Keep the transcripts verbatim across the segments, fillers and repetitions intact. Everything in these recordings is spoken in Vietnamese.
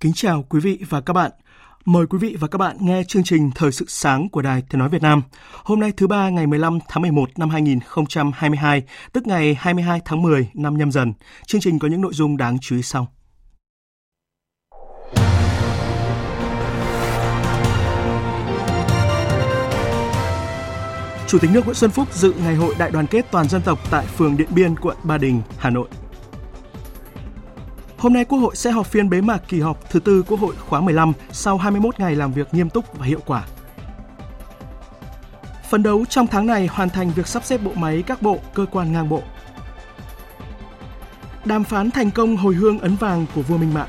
Kính chào quý vị và các bạn. Mời quý vị và các bạn nghe chương trình Thời sự sáng của Đài Tiếng nói Việt Nam. Hôm nay thứ ba ngày mười lăm tháng mười một năm hai nghìn không trăm hai mươi hai, tức ngày hai mươi hai tháng mười năm Nhâm Dần. Chương trình có những nội dung đáng chú ý sau. Chủ tịch nước Nguyễn Xuân Phúc dự ngày hội đại đoàn kết toàn dân tộc tại phường Điện Biên, quận Ba Đình, Hà Nội. Hôm nay Quốc hội sẽ họp phiên bế mạc kỳ họp thứ tư Quốc hội khóa mười lăm sau hai mươi mốt ngày làm việc nghiêm túc và hiệu quả. Phấn đấu trong tháng này hoàn thành việc sắp xếp bộ máy các bộ, cơ quan ngang bộ. Đàm phán thành công hồi hương ấn vàng của vua Minh Mạng.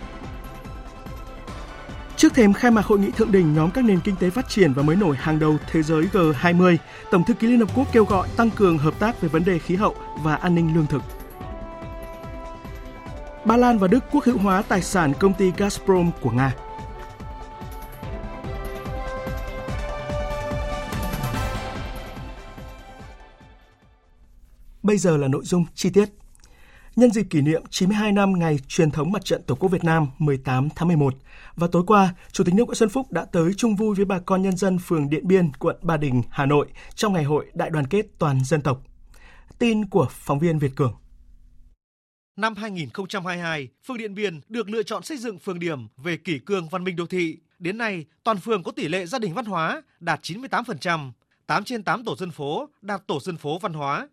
Trước thềm khai mạc hội nghị thượng đỉnh nhóm các nền kinh tế phát triển và mới nổi hàng đầu thế giới G hai mươi, Tổng thư ký Liên Hợp Quốc kêu gọi tăng cường hợp tác về vấn đề khí hậu và an ninh lương thực. Ba Lan và Đức quốc hữu hóa tài sản công ty Gazprom của Nga. Bây giờ là nội dung chi tiết. Nhân dịp kỷ niệm chín mươi hai năm ngày truyền thống Mặt trận Tổ quốc Việt Nam mười tám tháng mười một, và tối qua, Chủ tịch nước Nguyễn Xuân Phúc đã tới chung vui với bà con nhân dân phường Điện Biên, quận Ba Đình, Hà Nội trong ngày hội đại đoàn kết toàn dân tộc. Tin của phóng viên Việt Cường. Năm hai nghìn không trăm hai mươi hai, phường Điện Biên được lựa chọn xây dựng phường điểm về kỷ cương văn minh đô thị. Đến nay, toàn phường có tỷ lệ gia đình văn hóa đạt chín mươi tám phần trăm, tám trên tám tổ dân phố đạt tổ dân phố văn hóa.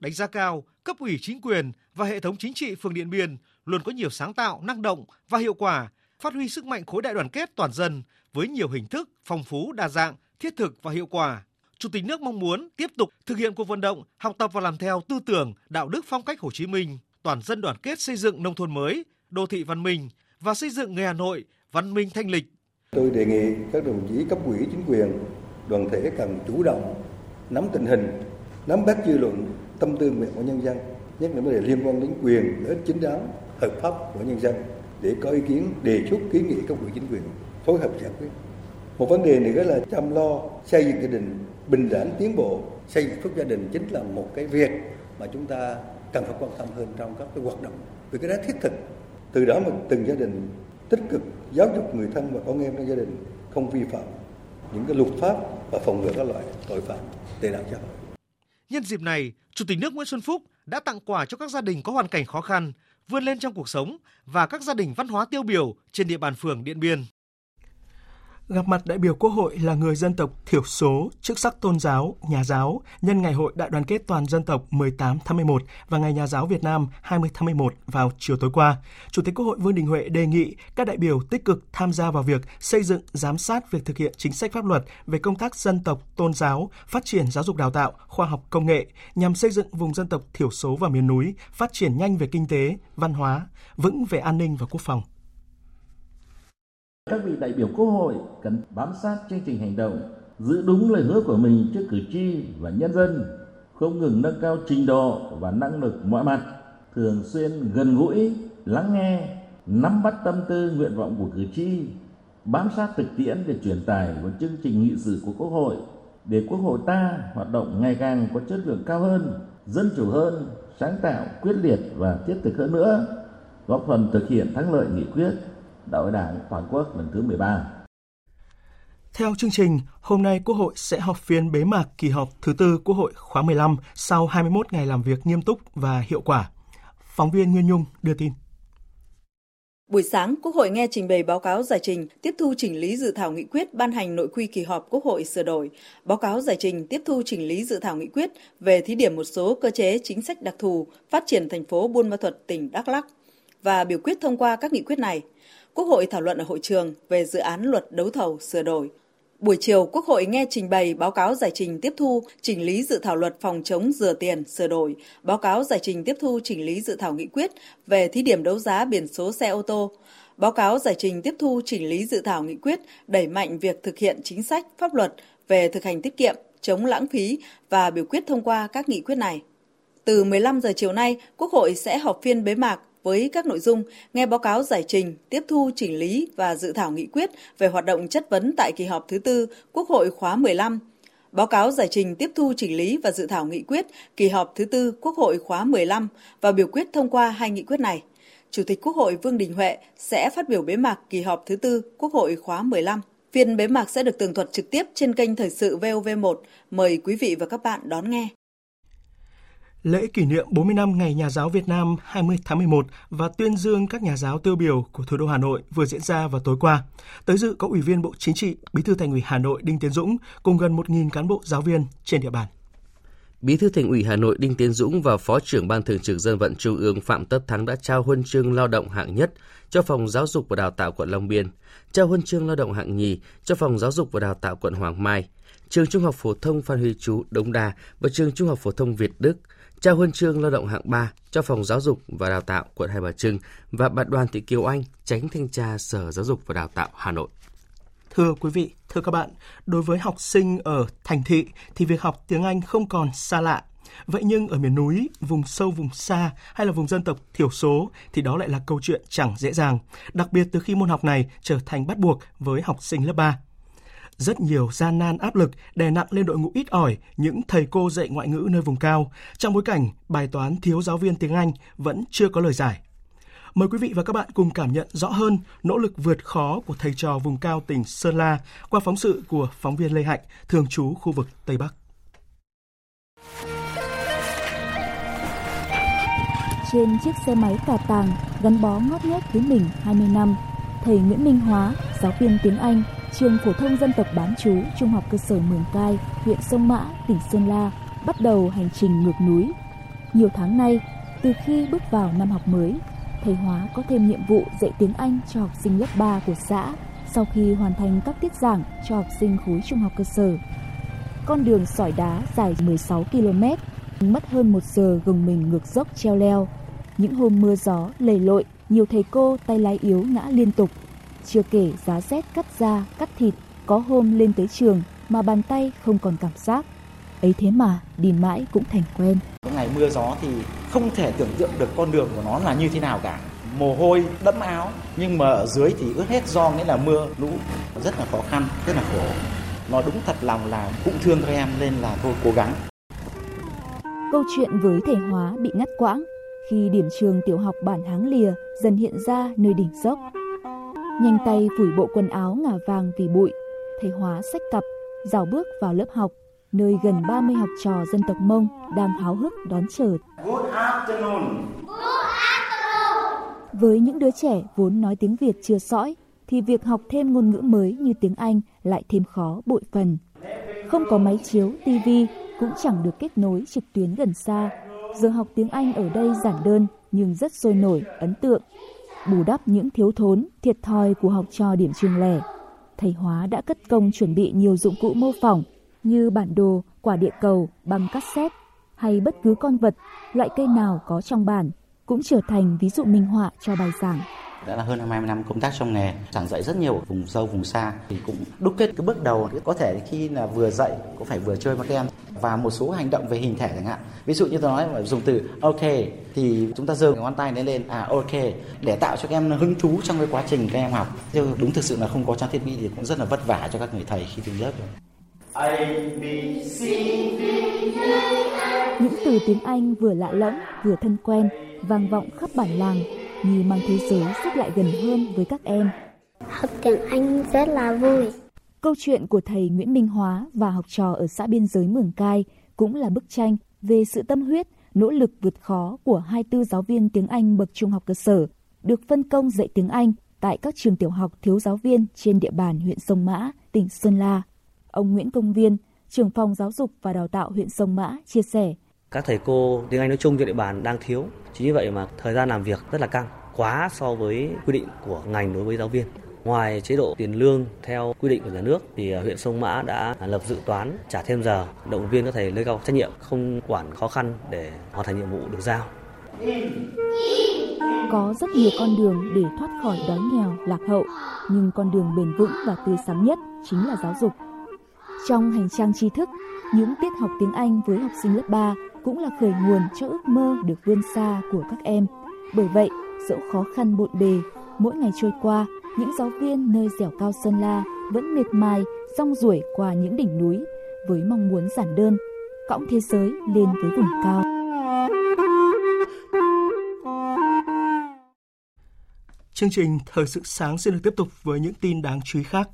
Đánh giá cao, cấp ủy chính quyền và hệ thống chính trị phường Điện Biên luôn có nhiều sáng tạo, năng động và hiệu quả, phát huy sức mạnh khối đại đoàn kết toàn dân với nhiều hình thức, phong phú, đa dạng, thiết thực và hiệu quả. Chủ tịch nước mong muốn tiếp tục thực hiện cuộc vận động, học tập và làm theo tư tưởng, đạo đức phong cách Hồ Chí Minh. Toàn dân đoàn kết xây dựng nông thôn mới, đô thị văn minh và xây dựng người Hà Nội văn minh thanh lịch. Tôi đề nghị các đồng chí cấp ủy chính quyền, đoàn thể cần chủ động nắm tình hình, nắm bắt dư luận, tâm tư nguyện của nhân dân, nhất là vấn đề liên quan đến quyền lợi ích chính đáng, hợp pháp của nhân dân để có ý kiến đề xuất kiến nghị cấp ủy chính quyền phối hợp giải quyết. Một vấn đề nữa là chăm lo xây dựng gia đình bình đẳng tiến bộ, xây dựng phúc gia đình chính là một cái việc mà chúng ta cần phải quan tâm hơn trong các cái hoạt động về cái đó thiết thực. Từ đó mình từng gia đình tích cực giáo dục người thân và con em trong gia đình không vi phạm những cái luật pháp và phòng ngừa các loại tội phạm tệ nạn xã hội. Nhân dịp này, Chủ tịch nước Nguyễn Xuân Phúc đã tặng quà cho các gia đình có hoàn cảnh khó khăn, vươn lên trong cuộc sống và các gia đình văn hóa tiêu biểu trên địa bàn phường Điện Biên. Gặp mặt đại biểu Quốc hội là người dân tộc thiểu số, chức sắc tôn giáo, nhà giáo nhân ngày hội đại đoàn kết toàn dân tộc mười tám tháng mười một và ngày nhà giáo Việt Nam hai mươi tháng mười một vào chiều tối qua. Chủ tịch Quốc hội Vương Đình Huệ đề nghị các đại biểu tích cực tham gia vào việc xây dựng, giám sát việc thực hiện chính sách pháp luật về công tác dân tộc, tôn giáo, phát triển giáo dục đào tạo, khoa học công nghệ nhằm xây dựng vùng dân tộc thiểu số và miền núi phát triển nhanh về kinh tế, văn hóa, vững về an ninh và quốc phòng. Các vị đại biểu Quốc hội cần bám sát chương trình hành động, giữ đúng lời hứa của mình trước cử tri và nhân dân, không ngừng nâng cao trình độ và năng lực mọi mặt, thường xuyên gần gũi, lắng nghe, nắm bắt tâm tư nguyện vọng của cử tri, bám sát thực tiễn để truyền tải vào chương trình nghị sự của Quốc hội, để Quốc hội ta hoạt động ngày càng có chất lượng cao hơn, dân chủ hơn, sáng tạo, quyết liệt và thiết thực hơn nữa, góp phần thực hiện thắng lợi nghị quyết Đại hội Đảng toàn quốc lần thứ mười ba. Theo chương trình, hôm nay Quốc hội sẽ họp phiên bế mạc kỳ họp thứ tư Quốc hội khóa mười lăm sau hai mươi mốt ngày làm việc nghiêm túc và hiệu quả. Phóng viên Nguyên Nhung đưa tin. Buổi sáng, Quốc hội nghe trình bày báo cáo giải trình, tiếp thu chỉnh lý dự thảo nghị quyết ban hành nội quy kỳ họp Quốc hội sửa đổi, báo cáo giải trình tiếp thu chỉnh lý dự thảo nghị quyết về thí điểm một số cơ chế chính sách đặc thù phát triển thành phố Buôn Ma Thuột, tỉnh Đắk Lắk và biểu quyết thông qua các nghị quyết này. Quốc hội thảo luận ở hội trường về dự án luật đấu thầu sửa đổi. Buổi chiều, Quốc hội nghe trình bày báo cáo giải trình tiếp thu chỉnh lý dự thảo luật phòng chống rửa tiền sửa đổi, báo cáo giải trình tiếp thu chỉnh lý dự thảo nghị quyết về thí điểm đấu giá biển số xe ô tô, báo cáo giải trình tiếp thu chỉnh lý dự thảo nghị quyết đẩy mạnh việc thực hiện chính sách pháp luật về thực hành tiết kiệm, chống lãng phí và biểu quyết thông qua các nghị quyết này. Từ mười lăm giờ chiều nay, Quốc hội sẽ họp phiên bế mạc với các nội dung nghe báo cáo giải trình, tiếp thu chỉnh lý và dự thảo nghị quyết về hoạt động chất vấn tại kỳ họp thứ tư Quốc hội khóa mười lăm, báo cáo giải trình, tiếp thu chỉnh lý và dự thảo nghị quyết kỳ họp thứ tư Quốc hội khóa mười lăm và biểu quyết thông qua hai nghị quyết này. Chủ tịch Quốc hội Vương Đình Huệ sẽ phát biểu bế mạc kỳ họp thứ tư Quốc hội khóa mười lăm. Phiên bế mạc sẽ được tường thuật trực tiếp trên kênh Thời sự vê o vê một. Mời quý vị và các bạn đón nghe. Lễ kỷ niệm bốn mươi năm Ngày Nhà giáo Việt Nam hai mươi tháng mười một và tuyên dương các nhà giáo tiêu biểu của thủ đô Hà Nội vừa diễn ra vào tối qua. Tới dự có Ủy viên Bộ Chính trị, Bí thư Thành ủy Hà Nội Đinh Tiến Dũng cùng gần một nghìn cán bộ giáo viên trên địa bàn. Bí thư Thành ủy Hà Nội Đinh Tiến Dũng và Phó trưởng Ban Thường trực Dân vận Trung ương Phạm Tất Thắng đã trao huân chương lao động hạng nhất cho Phòng Giáo dục và Đào tạo quận Long Biên, trao huân chương lao động hạng nhì cho Phòng Giáo dục và Đào tạo quận Hoàng Mai, Trường Trung học Phổ thông Phan Huy Chú Đống Đa và Trường Trung học Phổ thông Việt Đức, trao huân chương lao động hạng ba cho Phòng Giáo dục và Đào tạo quận Hai Bà Trưng và bà Đoàn Thị Kiều Anh, Chánh Thanh tra Sở Giáo dục và Đào tạo Hà Nội. Thưa quý vị, thưa các bạn, đối với học sinh ở thành thị thì việc học tiếng Anh không còn xa lạ. Vậy nhưng ở miền núi, vùng sâu vùng xa hay là vùng dân tộc thiểu số thì đó lại là câu chuyện chẳng dễ dàng, đặc biệt từ khi môn học này trở thành bắt buộc với học sinh lớp ba. Rất nhiều gian nan áp lực đè nặng lên đội ngũ ít ỏi những thầy cô dạy ngoại ngữ nơi vùng cao, trong bối cảnh bài toán thiếu giáo viên tiếng Anh vẫn chưa có lời giải. Mời quý vị và các bạn cùng cảm nhận rõ hơn nỗ lực vượt khó của thầy trò vùng cao tỉnh Sơn La qua phóng sự của phóng viên Lê Hạnh, thường trú khu vực Tây Bắc. Trên chiếc xe máy cà tàng gắn bó ngót nghét với mình hai mươi năm, thầy Nguyễn Minh Hóa, giáo viên tiếng Anh, Trường Phổ thông Dân tộc Bán trú Trung học cơ sở Mường Cai, huyện Sông Mã, tỉnh Sơn La bắt đầu hành trình ngược núi. Nhiều tháng nay, từ khi bước vào năm học mới, thầy Hóa có thêm nhiệm vụ dạy tiếng Anh cho học sinh lớp ba của xã sau khi hoàn thành các tiết giảng cho học sinh khối trung học cơ sở. Con đường sỏi đá dài mười sáu ki lô mét, mất hơn một giờ gồng mình ngược dốc treo leo. Những hôm mưa gió lầy lội, nhiều thầy cô tay lái yếu ngã liên tục. Chưa kể giá rét cắt da, cắt thịt, có hôm lên tới trường mà bàn tay không còn cảm giác. Ấy thế mà đi mãi cũng thành quen. Ngày mưa gió thì không thể tưởng tượng được con đường của nó là như thế nào cả. Mồ hôi, đẫm áo, nhưng mà ở dưới thì ướt hết do nghĩa là mưa, lũ. Rất là khó khăn, rất là khổ. Nó đúng thật lòng là cũng thương các em nên là thôi cố gắng. Câu chuyện với thầy Hóa bị ngắt quãng khi điểm trường tiểu học Bản Háng Lìa dần hiện ra nơi đỉnh dốc. Nhanh tay phủi bộ quần áo ngả vàng vì bụi, thầy Hóa xách cặp, rảo bước vào lớp học, nơi gần ba mươi học trò dân tộc Mông đang háo hức đón chờ. Good afternoon. Good afternoon. Với những đứa trẻ vốn nói tiếng Việt chưa sõi, thì việc học thêm ngôn ngữ mới như tiếng Anh lại thêm khó bội phần. Không có máy chiếu, tivi, cũng chẳng được kết nối trực tuyến gần xa. Giờ học tiếng Anh ở đây giản đơn nhưng rất sôi nổi, ấn tượng. Bù đắp những thiếu thốn, thiệt thòi của học trò điểm trường lẻ, thầy Hóa đã cất công chuẩn bị nhiều dụng cụ mô phỏng như bản đồ, quả địa cầu, băng cassette hay bất cứ con vật, loại cây nào có trong bản cũng trở thành ví dụ minh họa cho bài giảng. Đã là hơn hai mươi năm công tác trong nghề, giảng dạy rất nhiều ở vùng sâu, vùng xa thì cũng đúc kết cái bước đầu, có thể khi là vừa dạy cũng phải vừa chơi với các em và một số hành động về hình thể chẳng hạn. Ví dụ như tôi nói mà dùng từ ok thì chúng ta giơ ngón tay lên lên à ok để tạo cho các em hứng thú trong cái quá trình các em học. Chứ đúng thực sự là không có trang thiết bị thì cũng rất là vất vả cho các người thầy khi đứng lớp. A, B, C, D, E. Những từ tiếng Anh vừa lạ lẫm vừa thân quen vang vọng khắp bản làng, như mang thế giới xích lại gần hơn với các em. Học tiếng Anh rất là vui. Câu chuyện của thầy Nguyễn Minh Hóa và học trò ở xã biên giới Mường Cai cũng là bức tranh về sự tâm huyết, nỗ lực vượt khó của hai mươi tư giáo viên tiếng Anh bậc trung học cơ sở được phân công dạy tiếng Anh tại các trường tiểu học thiếu giáo viên trên địa bàn huyện Sông Mã, tỉnh Sơn La. Ông Nguyễn Công Viên, trưởng phòng giáo dục và đào tạo huyện Sông Mã chia sẻ: các thầy cô tiếng Anh nói chung trên địa bàn đang thiếu, chính vì vậy mà thời gian làm việc rất là căng, quá so với quy định của ngành đối với giáo viên. Ngoài chế độ tiền lương theo quy định của nhà nước thì huyện Sông Mã đã lập dự toán trả thêm giờ, động viên các thầy nâng cao trách nhiệm, không quản khó khăn để hoàn thành nhiệm vụ được giao. Có rất nhiều con đường để thoát khỏi đói nghèo, lạc hậu, nhưng con đường bền vững và tươi sáng nhất chính là giáo dục. Trong hành trang tri thức, những tiết học tiếng Anh với học sinh lớp ba cũng là khởi nguồn cho ước mơ được vươn xa của các em. Bởi vậy, dẫu khó khăn bộn bề, mỗi ngày trôi qua, những giáo viên nơi dẻo cao Sơn La vẫn miệt mài, rong ruổi qua những đỉnh núi với mong muốn giản đơn, cõng thế giới lên với vùng cao. Chương trình Thời sự sáng sẽ được tiếp tục với những tin đáng chú ý khác.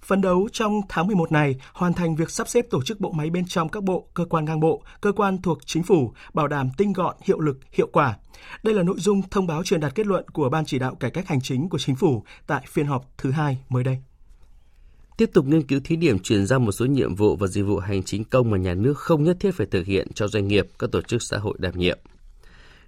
Phấn đấu trong tháng mười một này hoàn thành việc sắp xếp tổ chức bộ máy bên trong các bộ, cơ quan ngang bộ, cơ quan thuộc chính phủ, bảo đảm tinh gọn, hiệu lực, hiệu quả. Đây là nội dung thông báo truyền đạt kết luận của Ban Chỉ đạo Cải cách Hành chính của Chính phủ tại phiên họp thứ hai mới đây. Tiếp tục nghiên cứu thí điểm chuyển giao một số nhiệm vụ và dịch vụ hành chính công mà nhà nước không nhất thiết phải thực hiện cho doanh nghiệp, các tổ chức xã hội đảm nhiệm.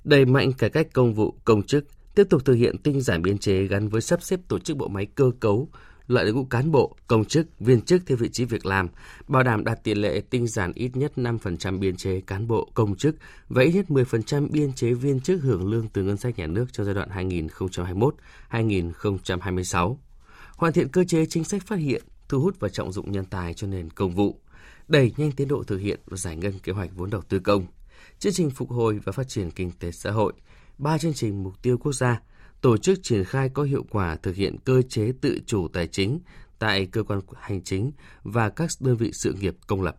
Đẩy mạnh cải cách công vụ, công chức, tiếp tục thực hiện tinh giản biên chế gắn với sắp xếp tổ chức bộ máy cơ cấu, loại đội ngũ cán bộ, công chức, viên chức theo vị trí việc làm, bảo đảm đạt tỷ lệ tinh giản ít nhất năm phần trăm biên chế cán bộ, công chức và ít nhất mười phần trăm biên chế viên chức hưởng lương từ ngân sách nhà nước trong giai đoạn hai nghìn không trăm hai mươi mốt đến hai nghìn không trăm hai mươi sáu. Hoàn thiện cơ chế chính sách phát hiện, thu hút và trọng dụng nhân tài cho nền công vụ, đẩy nhanh tiến độ thực hiện và giải ngân kế hoạch vốn đầu tư công, chương trình phục hồi và phát triển kinh tế xã hội, ba chương trình mục tiêu quốc gia, tổ chức triển khai có hiệu quả thực hiện cơ chế tự chủ tài chính tại cơ quan hành chính và các đơn vị sự nghiệp công lập.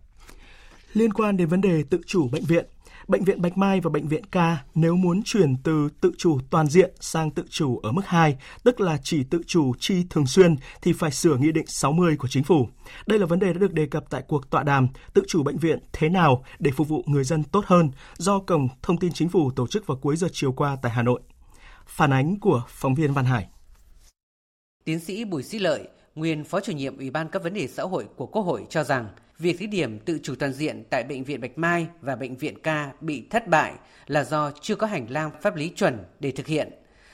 Liên quan đến vấn đề tự chủ bệnh viện, Bệnh viện Bạch Mai và Bệnh viện Ca nếu muốn chuyển từ tự chủ toàn diện sang tự chủ ở mức hai, tức là chỉ tự chủ chi thường xuyên, thì phải sửa Nghị định sáu mươi của Chính phủ. Đây là vấn đề đã được đề cập tại cuộc tọa đàm Tự chủ bệnh viện thế nào để phục vụ người dân tốt hơn do Cổng Thông tin Chính phủ tổ chức vào cuối giờ chiều qua tại Hà Nội. Phản ánh của phóng viên Văn Hải. Tiến sĩ Bùi Sĩ Lợi, nguyên Phó Chủ nhiệm Ủy ban các vấn đề xã hội của Quốc hội cho rằng việc thí điểm tự chủ toàn diện tại Bệnh viện Bạch Mai và Bệnh viện Ca bị thất bại là do chưa có hành lang pháp lý chuẩn để thực hiện.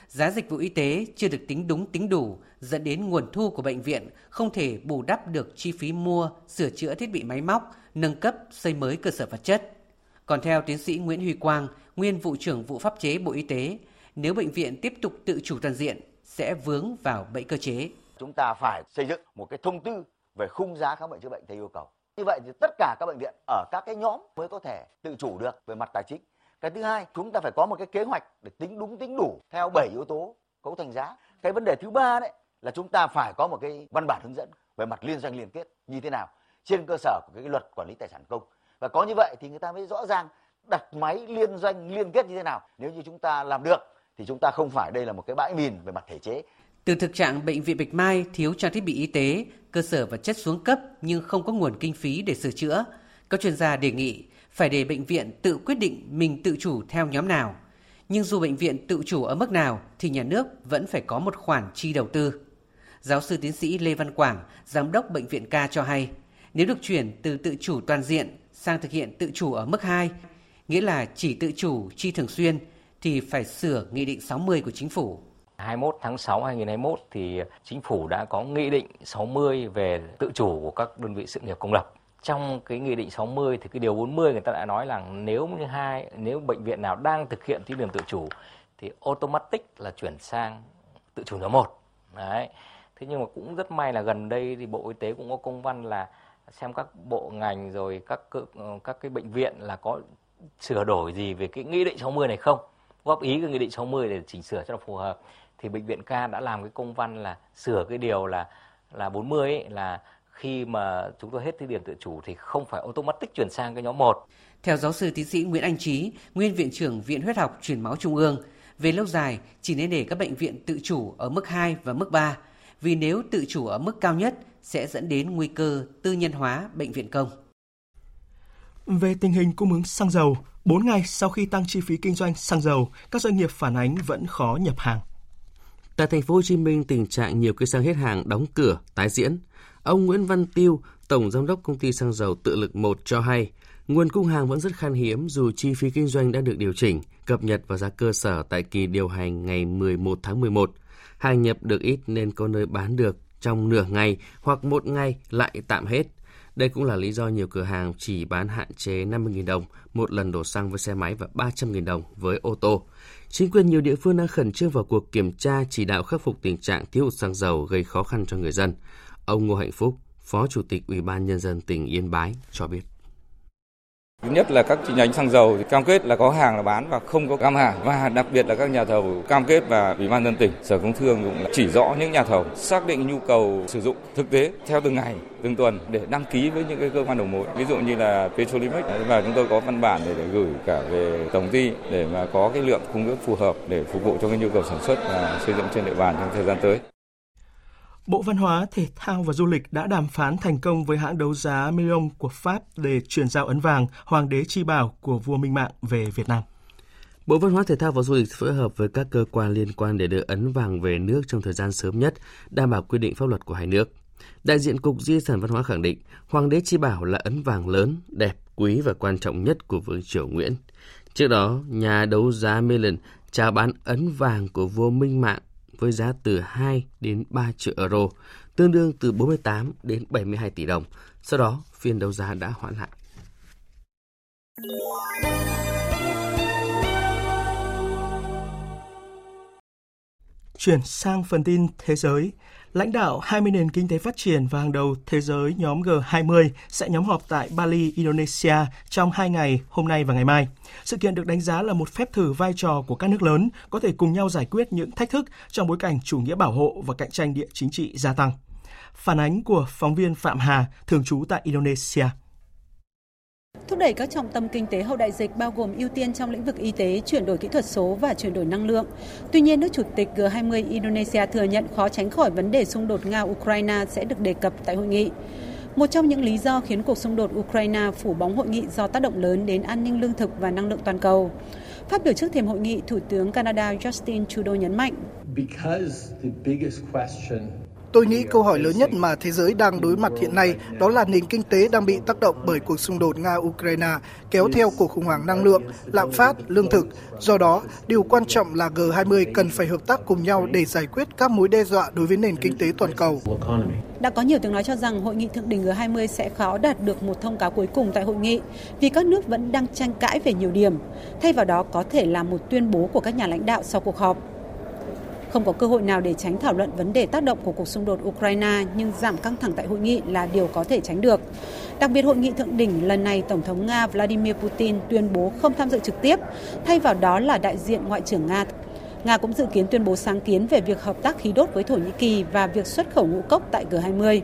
Giá dịch vụ y tế chưa được tính đúng tính đủ, dẫn đến nguồn thu của bệnh viện không thể bù đắp được chi phí mua, sửa chữa thiết bị máy móc, nâng cấp, xây mới cơ sở vật chất. Còn theo tiến sĩ Nguyễn Huy Quang, nguyên Vụ trưởng Vụ Pháp chế Bộ Y tế, nếu bệnh viện tiếp tục tự chủ toàn diện sẽ vướng vào bẫy cơ chế. Chúng ta phải xây dựng một cái thông tư về khung giá khám bệnh chữa bệnh theo yêu cầu. Như vậy thì tất cả các bệnh viện ở các cái nhóm mới có thể tự chủ được về mặt tài chính. Cái thứ hai, chúng ta phải có một cái kế hoạch để tính đúng tính đủ theo bảy yếu tố cấu thành giá. Cái vấn đề thứ ba đấy là chúng ta phải có một cái văn bản hướng dẫn về mặt liên doanh liên kết như thế nào trên cơ sở của cái luật quản lý tài sản công. Và có như vậy thì người ta mới rõ ràng đặt máy liên doanh liên kết như thế nào. Nếu như chúng ta làm được thì chúng ta không phải đây là một cái bãi mìn về mặt thể chế. Từ thực trạng Bệnh viện Bạch Mai thiếu trang thiết bị y tế, cơ sở vật chất xuống cấp nhưng không có nguồn kinh phí để sửa chữa, các chuyên gia đề nghị phải để bệnh viện tự quyết định mình tự chủ theo nhóm nào. Nhưng dù bệnh viện tự chủ ở mức nào thì nhà nước vẫn phải có một khoản chi đầu tư. Giáo sư tiến sĩ Lê Văn Quảng, Giám đốc Bệnh viện Ca cho hay, nếu được chuyển từ tự chủ toàn diện sang thực hiện tự chủ ở mức hai, nghĩa là chỉ tự chủ chi thường xuyên, thì phải sửa Nghị định sáu mươi của Chính phủ. hai mươi mốt tháng sáu năm hai nghìn không trăm hai mươi mốt thì Chính phủ đã có Nghị định sáu mươi về tự chủ của các đơn vị sự nghiệp công lập. Trong cái Nghị định sáu mươi thì cái điều bốn mươi người ta đã nói là nếu như hai nếu bệnh viện nào đang thực hiện thí điểm tự chủ thì automatic là chuyển sang tự chủ nhóm một. Đấy. Thế nhưng mà cũng rất may là gần đây thì Bộ Y tế cũng có công văn là xem các bộ ngành rồi các các cái bệnh viện là có sửa đổi gì về cái Nghị định sáu mươi này không? Góp ý cái Nghị định sáu mươi để chỉnh sửa cho nó phù hợp. Thì Bệnh viện Ca đã làm cái công văn là sửa cái điều là là bốn mươi ấy, là khi mà chúng tôi hết thí điểm tự chủ thì không phải automatic chuyển sang cái nhóm một. Theo giáo sư tiến sĩ Nguyễn Anh Trí, nguyên Viện trưởng Viện Huyết học Truyền máu Trung ương, về lâu dài chỉ nên để các bệnh viện tự chủ ở mức hai và mức ba, vì nếu tự chủ ở mức cao nhất sẽ dẫn đến nguy cơ tư nhân hóa bệnh viện công. Về tình hình cung ứng xăng dầu, bốn ngày sau khi tăng chi phí kinh doanh xăng dầu, các doanh nghiệp phản ánh vẫn khó nhập hàng. Tại thành phố Hồ Chí Minh, tình trạng nhiều cây xăng hết hàng đóng cửa tái diễn. Ông Nguyễn Văn Tiêu, tổng giám đốc công ty xăng dầu Tự Lực một cho hay, nguồn cung hàng vẫn rất khan hiếm dù chi phí kinh doanh đã được điều chỉnh, cập nhật vào giá cơ sở tại kỳ điều hành ngày mười một tháng mười một. Hàng nhập được ít nên có nơi bán được trong nửa ngày hoặc một ngày lại tạm hết. Đây cũng là lý do nhiều cửa hàng chỉ bán hạn chế năm mươi nghìn đồng một lần đổ xăng với xe máy và ba trăm nghìn đồng với ô tô. Chính quyền nhiều địa phương đang khẩn trương vào cuộc kiểm tra chỉ đạo khắc phục tình trạng thiếu hụt xăng dầu gây khó khăn cho người dân. Ông Ngô Hạnh Phúc, Phó Chủ tịch Ủy ban Nhân dân tỉnh Yên Bái cho biết. Thứ nhất là các chi nhánh xăng dầu thì cam kết là có hàng là bán và không có găm hàng, và đặc biệt là các nhà thầu cam kết và Ủy ban nhân dân tỉnh, Sở Công Thương cũng chỉ rõ những nhà thầu xác định nhu cầu sử dụng thực tế theo từng ngày, từng tuần để đăng ký với những cái cơ quan đầu mối, ví dụ như là Petrolimex, và chúng tôi có văn bản để, để gửi cả về tổng ty để mà có cái lượng cung ứng phù hợp để phục vụ cho cái nhu cầu sản xuất và xây dựng trên địa bàn trong thời gian tới. Bộ Văn hóa, Thể thao và Du lịch đã đàm phán thành công với hãng đấu giá Million của Pháp để chuyển giao ấn vàng Hoàng đế Chi Bảo của vua Minh Mạng về Việt Nam. Bộ Văn hóa, Thể thao và Du lịch phối hợp với các cơ quan liên quan để đưa ấn vàng về nước trong thời gian sớm nhất, đảm bảo quy định pháp luật của hai nước. Đại diện Cục Di sản Văn hóa khẳng định Hoàng đế Chi Bảo là ấn vàng lớn, đẹp, quý và quan trọng nhất của Vương Triều Nguyễn. Trước đó, nhà đấu giá Million chào bán ấn vàng của vua Minh Mạng với giá từ hai đến ba triệu euro, tương đương từ bốn mươi tám đến bảy mươi hai tỷ đồng. Sau đó, phiên đấu giá đã hoãn lại. Chuyển sang phần tin thế giới. Lãnh đạo hai mươi nền kinh tế phát triển và hàng đầu thế giới nhóm G hai mươi sẽ nhóm họp tại Bali, Indonesia trong hai ngày hôm nay và ngày mai. Sự kiện được đánh giá là một phép thử vai trò của các nước lớn có thể cùng nhau giải quyết những thách thức trong bối cảnh chủ nghĩa bảo hộ và cạnh tranh địa chính trị gia tăng. Phản ánh của phóng viên Phạm Hà, thường trú tại Indonesia. Thúc đẩy các trọng tâm kinh tế hậu đại dịch bao gồm ưu tiên trong lĩnh vực y tế, chuyển đổi kỹ thuật số và chuyển đổi năng lượng. Tuy nhiên, nước chủ tịch G hai mươi Indonesia thừa nhận khó tránh khỏi vấn đề xung đột Nga-Ukraine sẽ được đề cập tại hội nghị. Một trong những lý do khiến cuộc xung đột Ukraine phủ bóng hội nghị do tác động lớn đến an ninh lương thực và năng lượng toàn cầu. Phát biểu trước thềm hội nghị, Thủ tướng Canada Justin Trudeau nhấn mạnh. Tôi nghĩ câu hỏi lớn nhất mà thế giới đang đối mặt hiện nay đó là nền kinh tế đang bị tác động bởi cuộc xung đột Nga-Ukraine, kéo theo cuộc khủng hoảng năng lượng, lạm phát, lương thực. Do đó, điều quan trọng là G hai mươi cần phải hợp tác cùng nhau để giải quyết các mối đe dọa đối với nền kinh tế toàn cầu. Đã có nhiều tiếng nói cho rằng hội nghị thượng đỉnh G hai mươi sẽ khó đạt được một thông cáo cuối cùng tại hội nghị vì các nước vẫn đang tranh cãi về nhiều điểm. Thay vào đó có thể là một tuyên bố của các nhà lãnh đạo sau cuộc họp. Không có cơ hội nào để tránh thảo luận vấn đề tác động của cuộc xung đột Ukraine, nhưng giảm căng thẳng tại hội nghị là điều có thể tránh được. Đặc biệt hội nghị thượng đỉnh lần này, Tổng thống Nga Vladimir Putin tuyên bố không tham dự trực tiếp, thay vào đó là đại diện Ngoại trưởng Nga. Nga cũng dự kiến tuyên bố sáng kiến về việc hợp tác khí đốt với Thổ Nhĩ Kỳ và việc xuất khẩu ngũ cốc tại G hai mươi.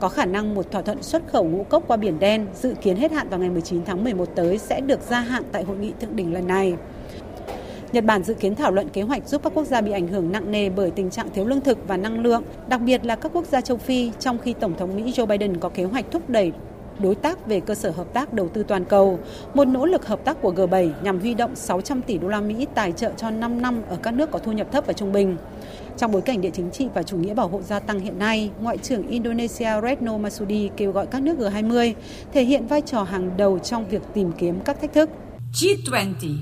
Có khả năng một thỏa thuận xuất khẩu ngũ cốc qua Biển Đen dự kiến hết hạn vào ngày mười chín tháng mười một tới sẽ được gia hạn tại hội nghị thượng đỉnh lần này. Nhật Bản dự kiến thảo luận kế hoạch giúp các quốc gia bị ảnh hưởng nặng nề bởi tình trạng thiếu lương thực và năng lượng, đặc biệt là các quốc gia châu Phi, trong khi Tổng thống Mỹ Joe Biden có kế hoạch thúc đẩy đối tác về cơ sở hợp tác đầu tư toàn cầu, một nỗ lực hợp tác của G bảy nhằm huy động sáu trăm tỷ đô la Mỹ tài trợ cho năm năm ở các nước có thu nhập thấp và trung bình. Trong bối cảnh địa chính trị và chủ nghĩa bảo hộ gia tăng hiện nay, Ngoại trưởng Indonesia Retno Marsudi kêu gọi các nước G hai mươi thể hiện vai trò hàng đầu trong việc tìm kiếm các thách thức. G hai mươi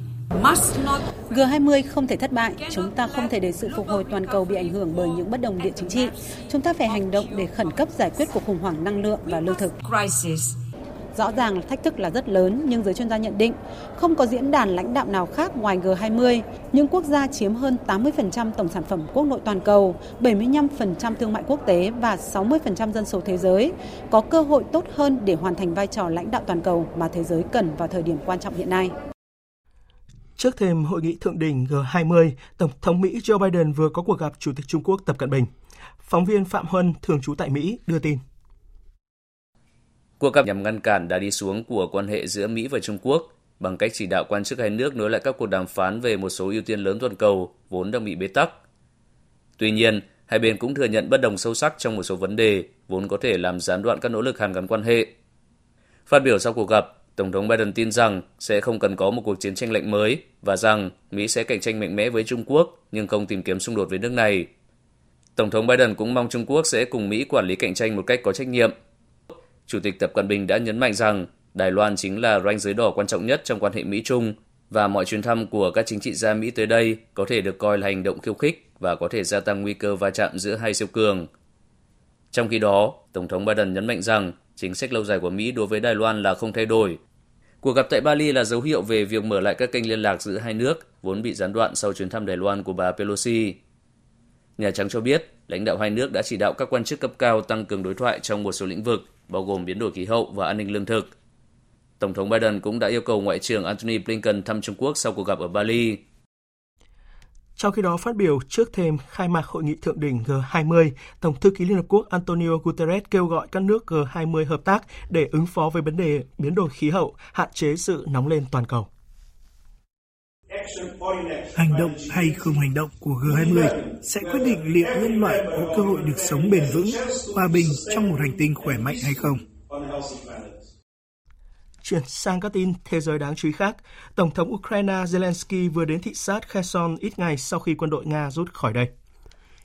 G hai mươi không thể thất bại, chúng ta không thể để sự phục hồi toàn cầu bị ảnh hưởng bởi những bất đồng địa chính trị. Chúng ta phải hành động để khẩn cấp giải quyết cuộc khủng hoảng năng lượng và lương thực. Rõ ràng thách thức là rất lớn, nhưng giới chuyên gia nhận định không có diễn đàn lãnh đạo nào khác ngoài G hai mươi. Những quốc gia chiếm hơn tám mươi phần trăm tổng sản phẩm quốc nội toàn cầu, bảy mươi lăm phần trăm thương mại quốc tế và sáu mươi phần trăm dân số thế giới có cơ hội tốt hơn để hoàn thành vai trò lãnh đạo toàn cầu mà thế giới cần vào thời điểm quan trọng hiện nay. Trước thềm hội nghị thượng đỉnh G hai mươi, Tổng thống Mỹ Joe Biden vừa có cuộc gặp Chủ tịch Trung Quốc Tập Cận Bình. Phóng viên Phạm Huân, thường trú tại Mỹ, đưa tin. Cuộc gặp nhằm ngăn cản đà đi xuống của quan hệ giữa Mỹ và Trung Quốc bằng cách chỉ đạo quan chức hai nước nối lại các cuộc đàm phán về một số ưu tiên lớn toàn cầu vốn đang bị bế tắc. Tuy nhiên, hai bên cũng thừa nhận bất đồng sâu sắc trong một số vấn đề vốn có thể làm gián đoạn các nỗ lực hàn gắn quan hệ. Phát biểu sau cuộc gặp, Tổng thống Biden tin rằng sẽ không cần có một cuộc chiến tranh lạnh mới và rằng Mỹ sẽ cạnh tranh mạnh mẽ với Trung Quốc nhưng không tìm kiếm xung đột với nước này. Tổng thống Biden cũng mong Trung Quốc sẽ cùng Mỹ quản lý cạnh tranh một cách có trách nhiệm. Chủ tịch Tập Cận Bình đã nhấn mạnh rằng Đài Loan chính là ranh giới đỏ quan trọng nhất trong quan hệ Mỹ-Trung và mọi chuyến thăm của các chính trị gia Mỹ tới đây có thể được coi là hành động khiêu khích và có thể gia tăng nguy cơ va chạm giữa hai siêu cường. Trong khi đó, Tổng thống Biden nhấn mạnh rằng chính sách lâu dài của Mỹ đối với Đài Loan là không thay đổi. Cuộc gặp tại Bali là dấu hiệu về việc mở lại các kênh liên lạc giữa hai nước vốn bị gián đoạn sau chuyến thăm Đài Loan của bà Pelosi. Nhà Trắng cho biết, lãnh đạo hai nước đã chỉ đạo các quan chức cấp cao tăng cường đối thoại trong một số lĩnh vực, bao gồm biến đổi khí hậu và an ninh lương thực. Tổng thống Biden cũng đã yêu cầu Ngoại trưởng Antony Blinken thăm Trung Quốc sau cuộc gặp ở Bali. Trong khi đó, phát biểu trước thềm khai mạc hội nghị thượng đỉnh G hai mươi, Tổng thư ký Liên Hợp Quốc Antonio Guterres kêu gọi các nước G hai mươi hợp tác để ứng phó với vấn đề biến đổi khí hậu, hạn chế sự nóng lên toàn cầu. Hành động hay không hành động của G hai mươi sẽ quyết định liệu nhân loại có cơ hội được sống bền vững, hòa bình trong một hành tinh khỏe mạnh hay không. Chuyển sang các tin thế giới đáng chú ý khác, Tổng thống Ukraine Zelensky vừa đến thị sát Kherson ít ngày sau khi quân đội Nga rút khỏi đây.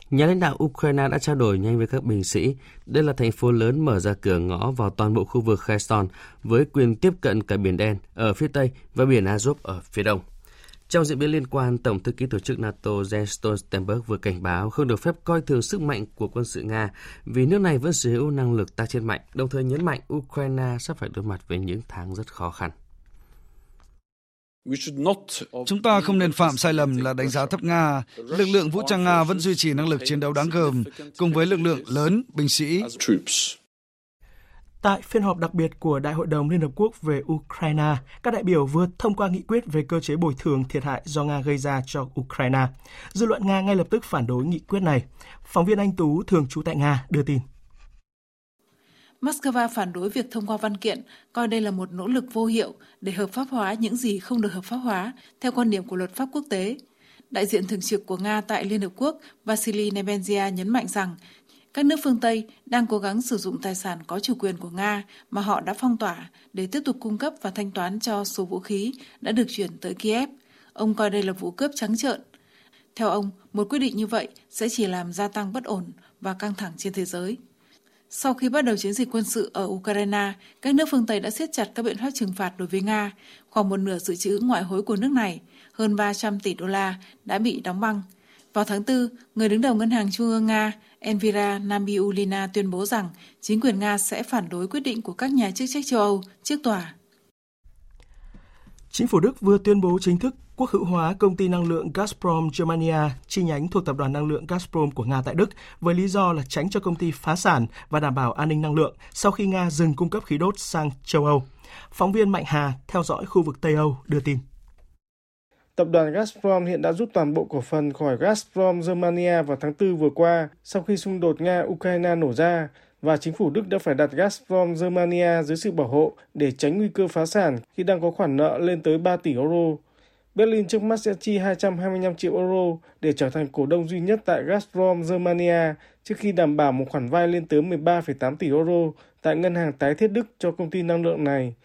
Nhà lãnh đạo Ukraine đã trao đổi nhanh với các binh sĩ. Đây là thành phố lớn mở ra cửa ngõ vào toàn bộ khu vực Kherson với quyền tiếp cận cả Biển Đen ở phía Tây và Biển Azov ở phía Đông. Trong diễn biến liên quan, Tổng thư ký Tổ chức NATO Jens Stoltenberg vừa cảnh báo không được phép coi thường sức mạnh của quân sự Nga vì nước này vẫn sở hữu năng lực tác chiến mạnh, đồng thời nhấn mạnh Ukraine sắp phải đối mặt với những tháng rất khó khăn. Chúng ta không nên phạm sai lầm là đánh giá thấp Nga. Lực lượng vũ trang Nga vẫn duy trì năng lực chiến đấu đáng gờm cùng với lực lượng lớn binh sĩ. Tại phiên họp đặc biệt của Đại hội đồng Liên Hợp Quốc về Ukraine, các đại biểu vừa thông qua nghị quyết về cơ chế bồi thường thiệt hại do Nga gây ra cho Ukraine. Dư luận Nga ngay lập tức phản đối nghị quyết này. Phóng viên Anh Tú, thường trú tại Nga, đưa tin. Moscow phản đối việc thông qua văn kiện, coi đây là một nỗ lực vô hiệu để hợp pháp hóa những gì không được hợp pháp hóa, theo quan điểm của luật pháp quốc tế. Đại diện thường trực của Nga tại Liên Hợp Quốc, Vasily Nebenzia nhấn mạnh rằng, các nước phương Tây đang cố gắng sử dụng tài sản có chủ quyền của Nga mà họ đã phong tỏa để tiếp tục cung cấp và thanh toán cho số vũ khí đã được chuyển tới Kiev. Ông coi đây là vụ cướp trắng trợn. Theo ông, một quyết định như vậy sẽ chỉ làm gia tăng bất ổn và căng thẳng trên thế giới. Sau khi bắt đầu chiến dịch quân sự ở Ukraine, các nước phương Tây đã siết chặt các biện pháp trừng phạt đối với Nga. Khoảng một nửa dự trữ ngoại hối của nước này, hơn ba trăm tỷ đô la, đã bị đóng băng. Vào tháng tư, người đứng đầu Ngân hàng Trung ương Nga Elvira Nabiulina tuyên bố rằng chính quyền Nga sẽ phản đối quyết định của các nhà chức trách châu Âu trước tòa. Chính phủ Đức vừa tuyên bố chính thức quốc hữu hóa công ty năng lượng Gazprom Germania, chi nhánh thuộc Tập đoàn Năng lượng Gazprom của Nga tại Đức, với lý do là tránh cho công ty phá sản và đảm bảo an ninh năng lượng sau khi Nga dừng cung cấp khí đốt sang châu Âu. Phóng viên Mạnh Hà theo dõi khu vực Tây Âu đưa tin. Tập đoàn Gazprom hiện đã rút toàn bộ cổ phần khỏi Gazprom Germania vào tháng tư vừa qua sau khi xung đột Nga-Ukraine nổ ra và chính phủ Đức đã phải đặt Gazprom Germania dưới sự bảo hộ để tránh nguy cơ phá sản khi đang có khoản nợ lên tới ba tỷ euro. Berlin trước mắt sẽ chi hai trăm hai mươi lăm triệu euro để trở thành cổ đông duy nhất tại Gazprom Germania trước khi đảm bảo một khoản vay lên tới mười ba phẩy tám tỷ euro tại Ngân hàng Tái thiết Đức cho công ty năng lượng này.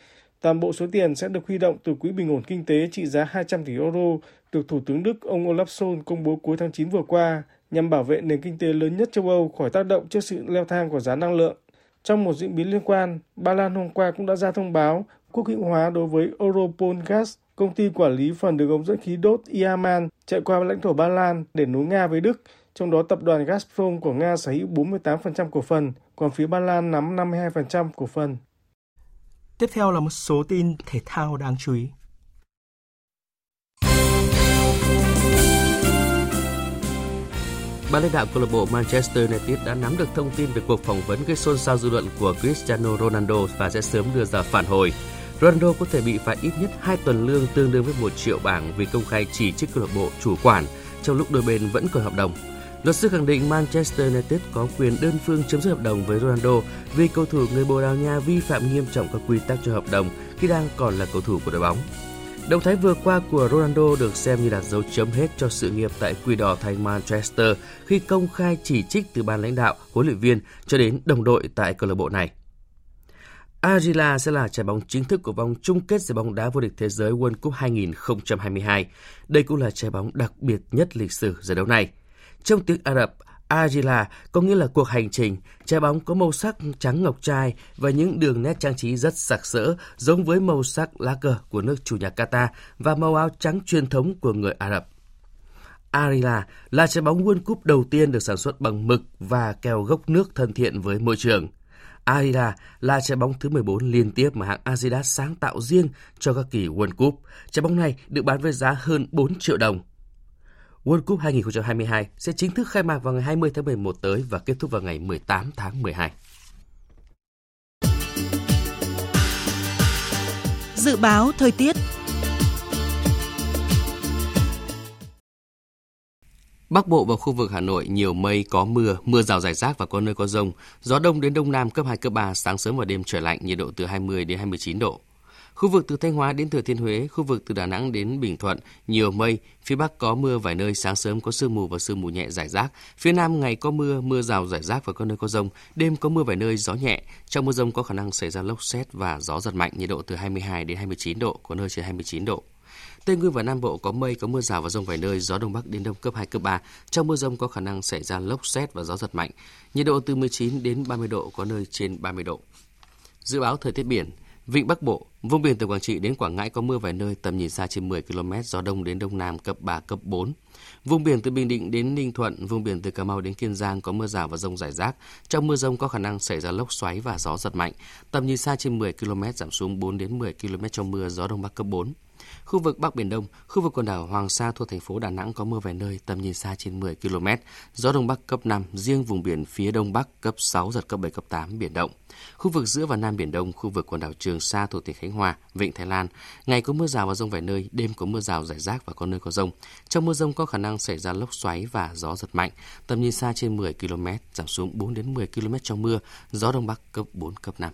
Toàn bộ số tiền sẽ được huy động từ Quỹ Bình ổn Kinh tế trị giá hai trăm tỷ euro được Thủ tướng Đức ông Olaf Scholz công bố cuối tháng chín vừa qua nhằm bảo vệ nền kinh tế lớn nhất châu Âu khỏi tác động trước sự leo thang của giá năng lượng. Trong một diễn biến liên quan, Ba Lan hôm qua cũng đã ra thông báo quốc hữu hóa đối với Europol Gas, công ty quản lý phần đường ống dẫn khí đốt Yamal chạy qua lãnh thổ Ba Lan để nối Nga với Đức, trong đó tập đoàn Gazprom của Nga sở hữu bốn mươi tám phần trăm cổ phần, còn phía Ba Lan nắm năm mươi hai phần trăm cổ phần. Tiếp theo là một số tin thể thao đáng chú ý. Ban lãnh đạo câu lạc bộ Manchester United đã nắm được thông tin về cuộc phỏng vấn gây xôn xao dư luận của Cristiano Ronaldo và sẽ sớm đưa ra phản hồi. Ronaldo có thể bị phạt ít nhất hai tuần lương tương đương với một triệu bảng vì công khai chỉ trích câu lạc bộ chủ quản trong lúc đôi bên vẫn còn hợp đồng. Luật sư khẳng định Manchester United có quyền đơn phương chấm dứt hợp đồng với Ronaldo vì cầu thủ người Bồ Đào Nha vi phạm nghiêm trọng các quy tắc cho hợp đồng khi đang còn là cầu thủ của đội bóng. Động thái vừa qua của Ronaldo được xem như là dấu chấm hết cho sự nghiệp tại Quỷ Đỏ thành Manchester khi công khai chỉ trích từ ban lãnh đạo, huấn luyện viên cho đến đồng đội tại câu lạc bộ này. Argila sẽ là trái bóng chính thức của vòng chung kết giải bóng đá vô địch thế giới World Cup hai không hai hai. Đây cũng là trái bóng đặc biệt nhất lịch sử giải đấu này. Trong tiếng Ả Rập, Argila có nghĩa là cuộc hành trình. Trái bóng có màu sắc trắng ngọc trai và những đường nét trang trí rất sặc sỡ, giống với màu sắc lá cờ của nước chủ nhà Qatar và màu áo trắng truyền thống của người Ả Rập. Argila là trái bóng World Cup đầu tiên được sản xuất bằng mực và kèo gốc nước thân thiện với môi trường. Argila là trái bóng thứ mười bốn liên tiếp mà hãng Adidas sáng tạo riêng cho các kỳ World Cup. Trái bóng này được bán với giá hơn bốn triệu đồng. World Cup hai không hai hai sẽ chính thức khai mạc vào ngày hai mươi tháng mười một tới và kết thúc vào ngày mười tám tháng mười hai. Dự báo thời tiết. Bắc Bộ và khu vực Hà Nội nhiều mây, có mưa, mưa rào rải rác và có nơi có dông. Gió đông đến đông nam cấp hai, cấp ba, sáng sớm và đêm trời lạnh, nhiệt độ từ hai mươi đến hai mươi chín độ. Khu vực từ Thanh Hóa đến Thừa Thiên Huế, khu vực từ Đà Nẵng đến Bình Thuận, nhiều mây, phía Bắc có mưa vài nơi, sáng sớm có sương mù và sương mù nhẹ rải rác. Phía Nam ngày có mưa, mưa rào rải rác và có nơi có dông, đêm có mưa vài nơi, gió nhẹ. Trong mưa dông có khả năng xảy ra lốc sét và gió giật mạnh, nhiệt độ từ hai mươi hai đến hai mươi chín độ, có nơi trên hai mươi chín độ. Tây Nguyên và Nam Bộ có mây, có mưa rào và dông vài nơi, gió đông bắc đến đông cấp hai, cấp ba. Trong mưa dông có khả năng xảy ra lốc sét và gió giật mạnh. Nhiệt độ từ mười chín đến ba mươi độ, có nơi trên ba mươi độ. Dự báo thời tiết biển. Vịnh Bắc Bộ, vùng biển từ Quảng Trị đến Quảng Ngãi có mưa vài nơi, tầm nhìn xa trên mười ki lô mét, gió đông đến đông nam cấp ba, cấp bốn. Vùng biển từ Bình Định đến Ninh Thuận, vùng biển từ Cà Mau đến Kiên Giang có mưa rào và dông rải rác. Trong mưa dông có khả năng xảy ra lốc xoáy và gió giật mạnh. Tầm nhìn xa trên mười ki lô mét, giảm xuống bốn đến mười ki lô mét trong mưa, gió đông bắc cấp bốn. Khu vực Bắc Biển Đông, khu vực quần đảo Hoàng Sa thuộc thành phố Đà Nẵng có mưa vài nơi, tầm nhìn xa trên mười ki lô mét, gió đông bắc cấp năm, riêng vùng biển phía đông bắc cấp sáu, giật cấp bảy, cấp tám, biển động. Khu vực giữa và Nam Biển Đông, khu vực quần đảo Trường Sa thuộc tỉnh Khánh Hòa, vịnh Thái Lan, ngày có mưa rào và dông vài nơi, đêm có mưa rào rải rác và có nơi có dông. Trong mưa dông có khả năng xảy ra lốc xoáy và gió giật mạnh, tầm nhìn xa trên mười ki lô mét, giảm xuống bốn đến mười ki lô mét trong mưa, gió đông bắc cấp bốn, cấp năm.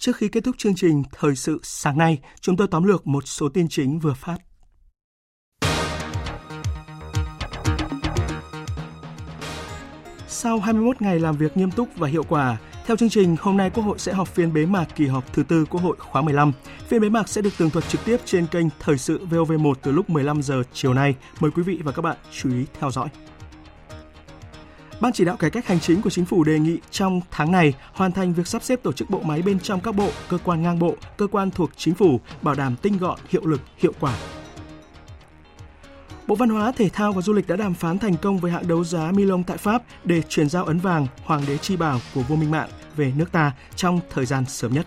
Trước khi kết thúc chương trình Thời sự sáng nay, chúng tôi tóm lược một số tin chính vừa phát. Sau hai mươi mốt ngày làm việc nghiêm túc và hiệu quả, theo chương trình, hôm nay Quốc hội sẽ họp phiên bế mạc kỳ họp thứ tư Quốc hội khóa mười lăm. Phiên bế mạc sẽ được tường thuật trực tiếp trên kênh Thời sự vê o vê một từ lúc mười lăm giờ chiều nay. Mời quý vị và các bạn chú ý theo dõi. Ban chỉ đạo cải cách hành chính của Chính phủ đề nghị trong tháng này hoàn thành việc sắp xếp tổ chức bộ máy bên trong các bộ, cơ quan ngang bộ, cơ quan thuộc Chính phủ, bảo đảm tinh gọn, hiệu lực, hiệu quả. Bộ Văn hóa, Thể thao và Du lịch đã đàm phán thành công với hãng đấu giá Million tại Pháp để chuyển giao ấn vàng Hoàng đế Chi Bảo của vua Minh Mạng về nước ta trong thời gian sớm nhất.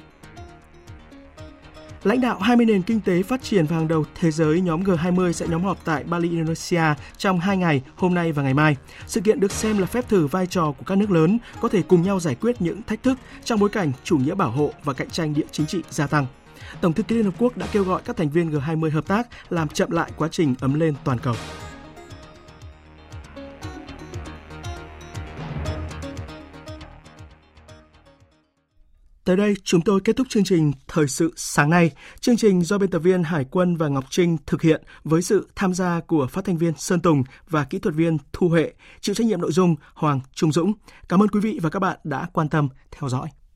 Lãnh đạo hai mươi nền kinh tế phát triển và hàng đầu thế giới nhóm G hai mươi sẽ nhóm họp tại Bali, Indonesia trong hai ngày, hôm nay và ngày mai. Sự kiện được xem là phép thử vai trò của các nước lớn có thể cùng nhau giải quyết những thách thức trong bối cảnh chủ nghĩa bảo hộ và cạnh tranh địa chính trị gia tăng. Tổng thư ký Liên Hợp Quốc đã kêu gọi các thành viên G hai mươi hợp tác làm chậm lại quá trình ấm lên toàn cầu. Tới đây, chúng tôi kết thúc chương trình Thời sự sáng nay. Chương trình do biên tập viên Hải Quân và Ngọc Trinh thực hiện với sự tham gia của phát thanh viên Sơn Tùng và kỹ thuật viên Thu Huệ, chịu trách nhiệm nội dung Hoàng Trung Dũng. Cảm ơn quý vị và các bạn đã quan tâm theo dõi.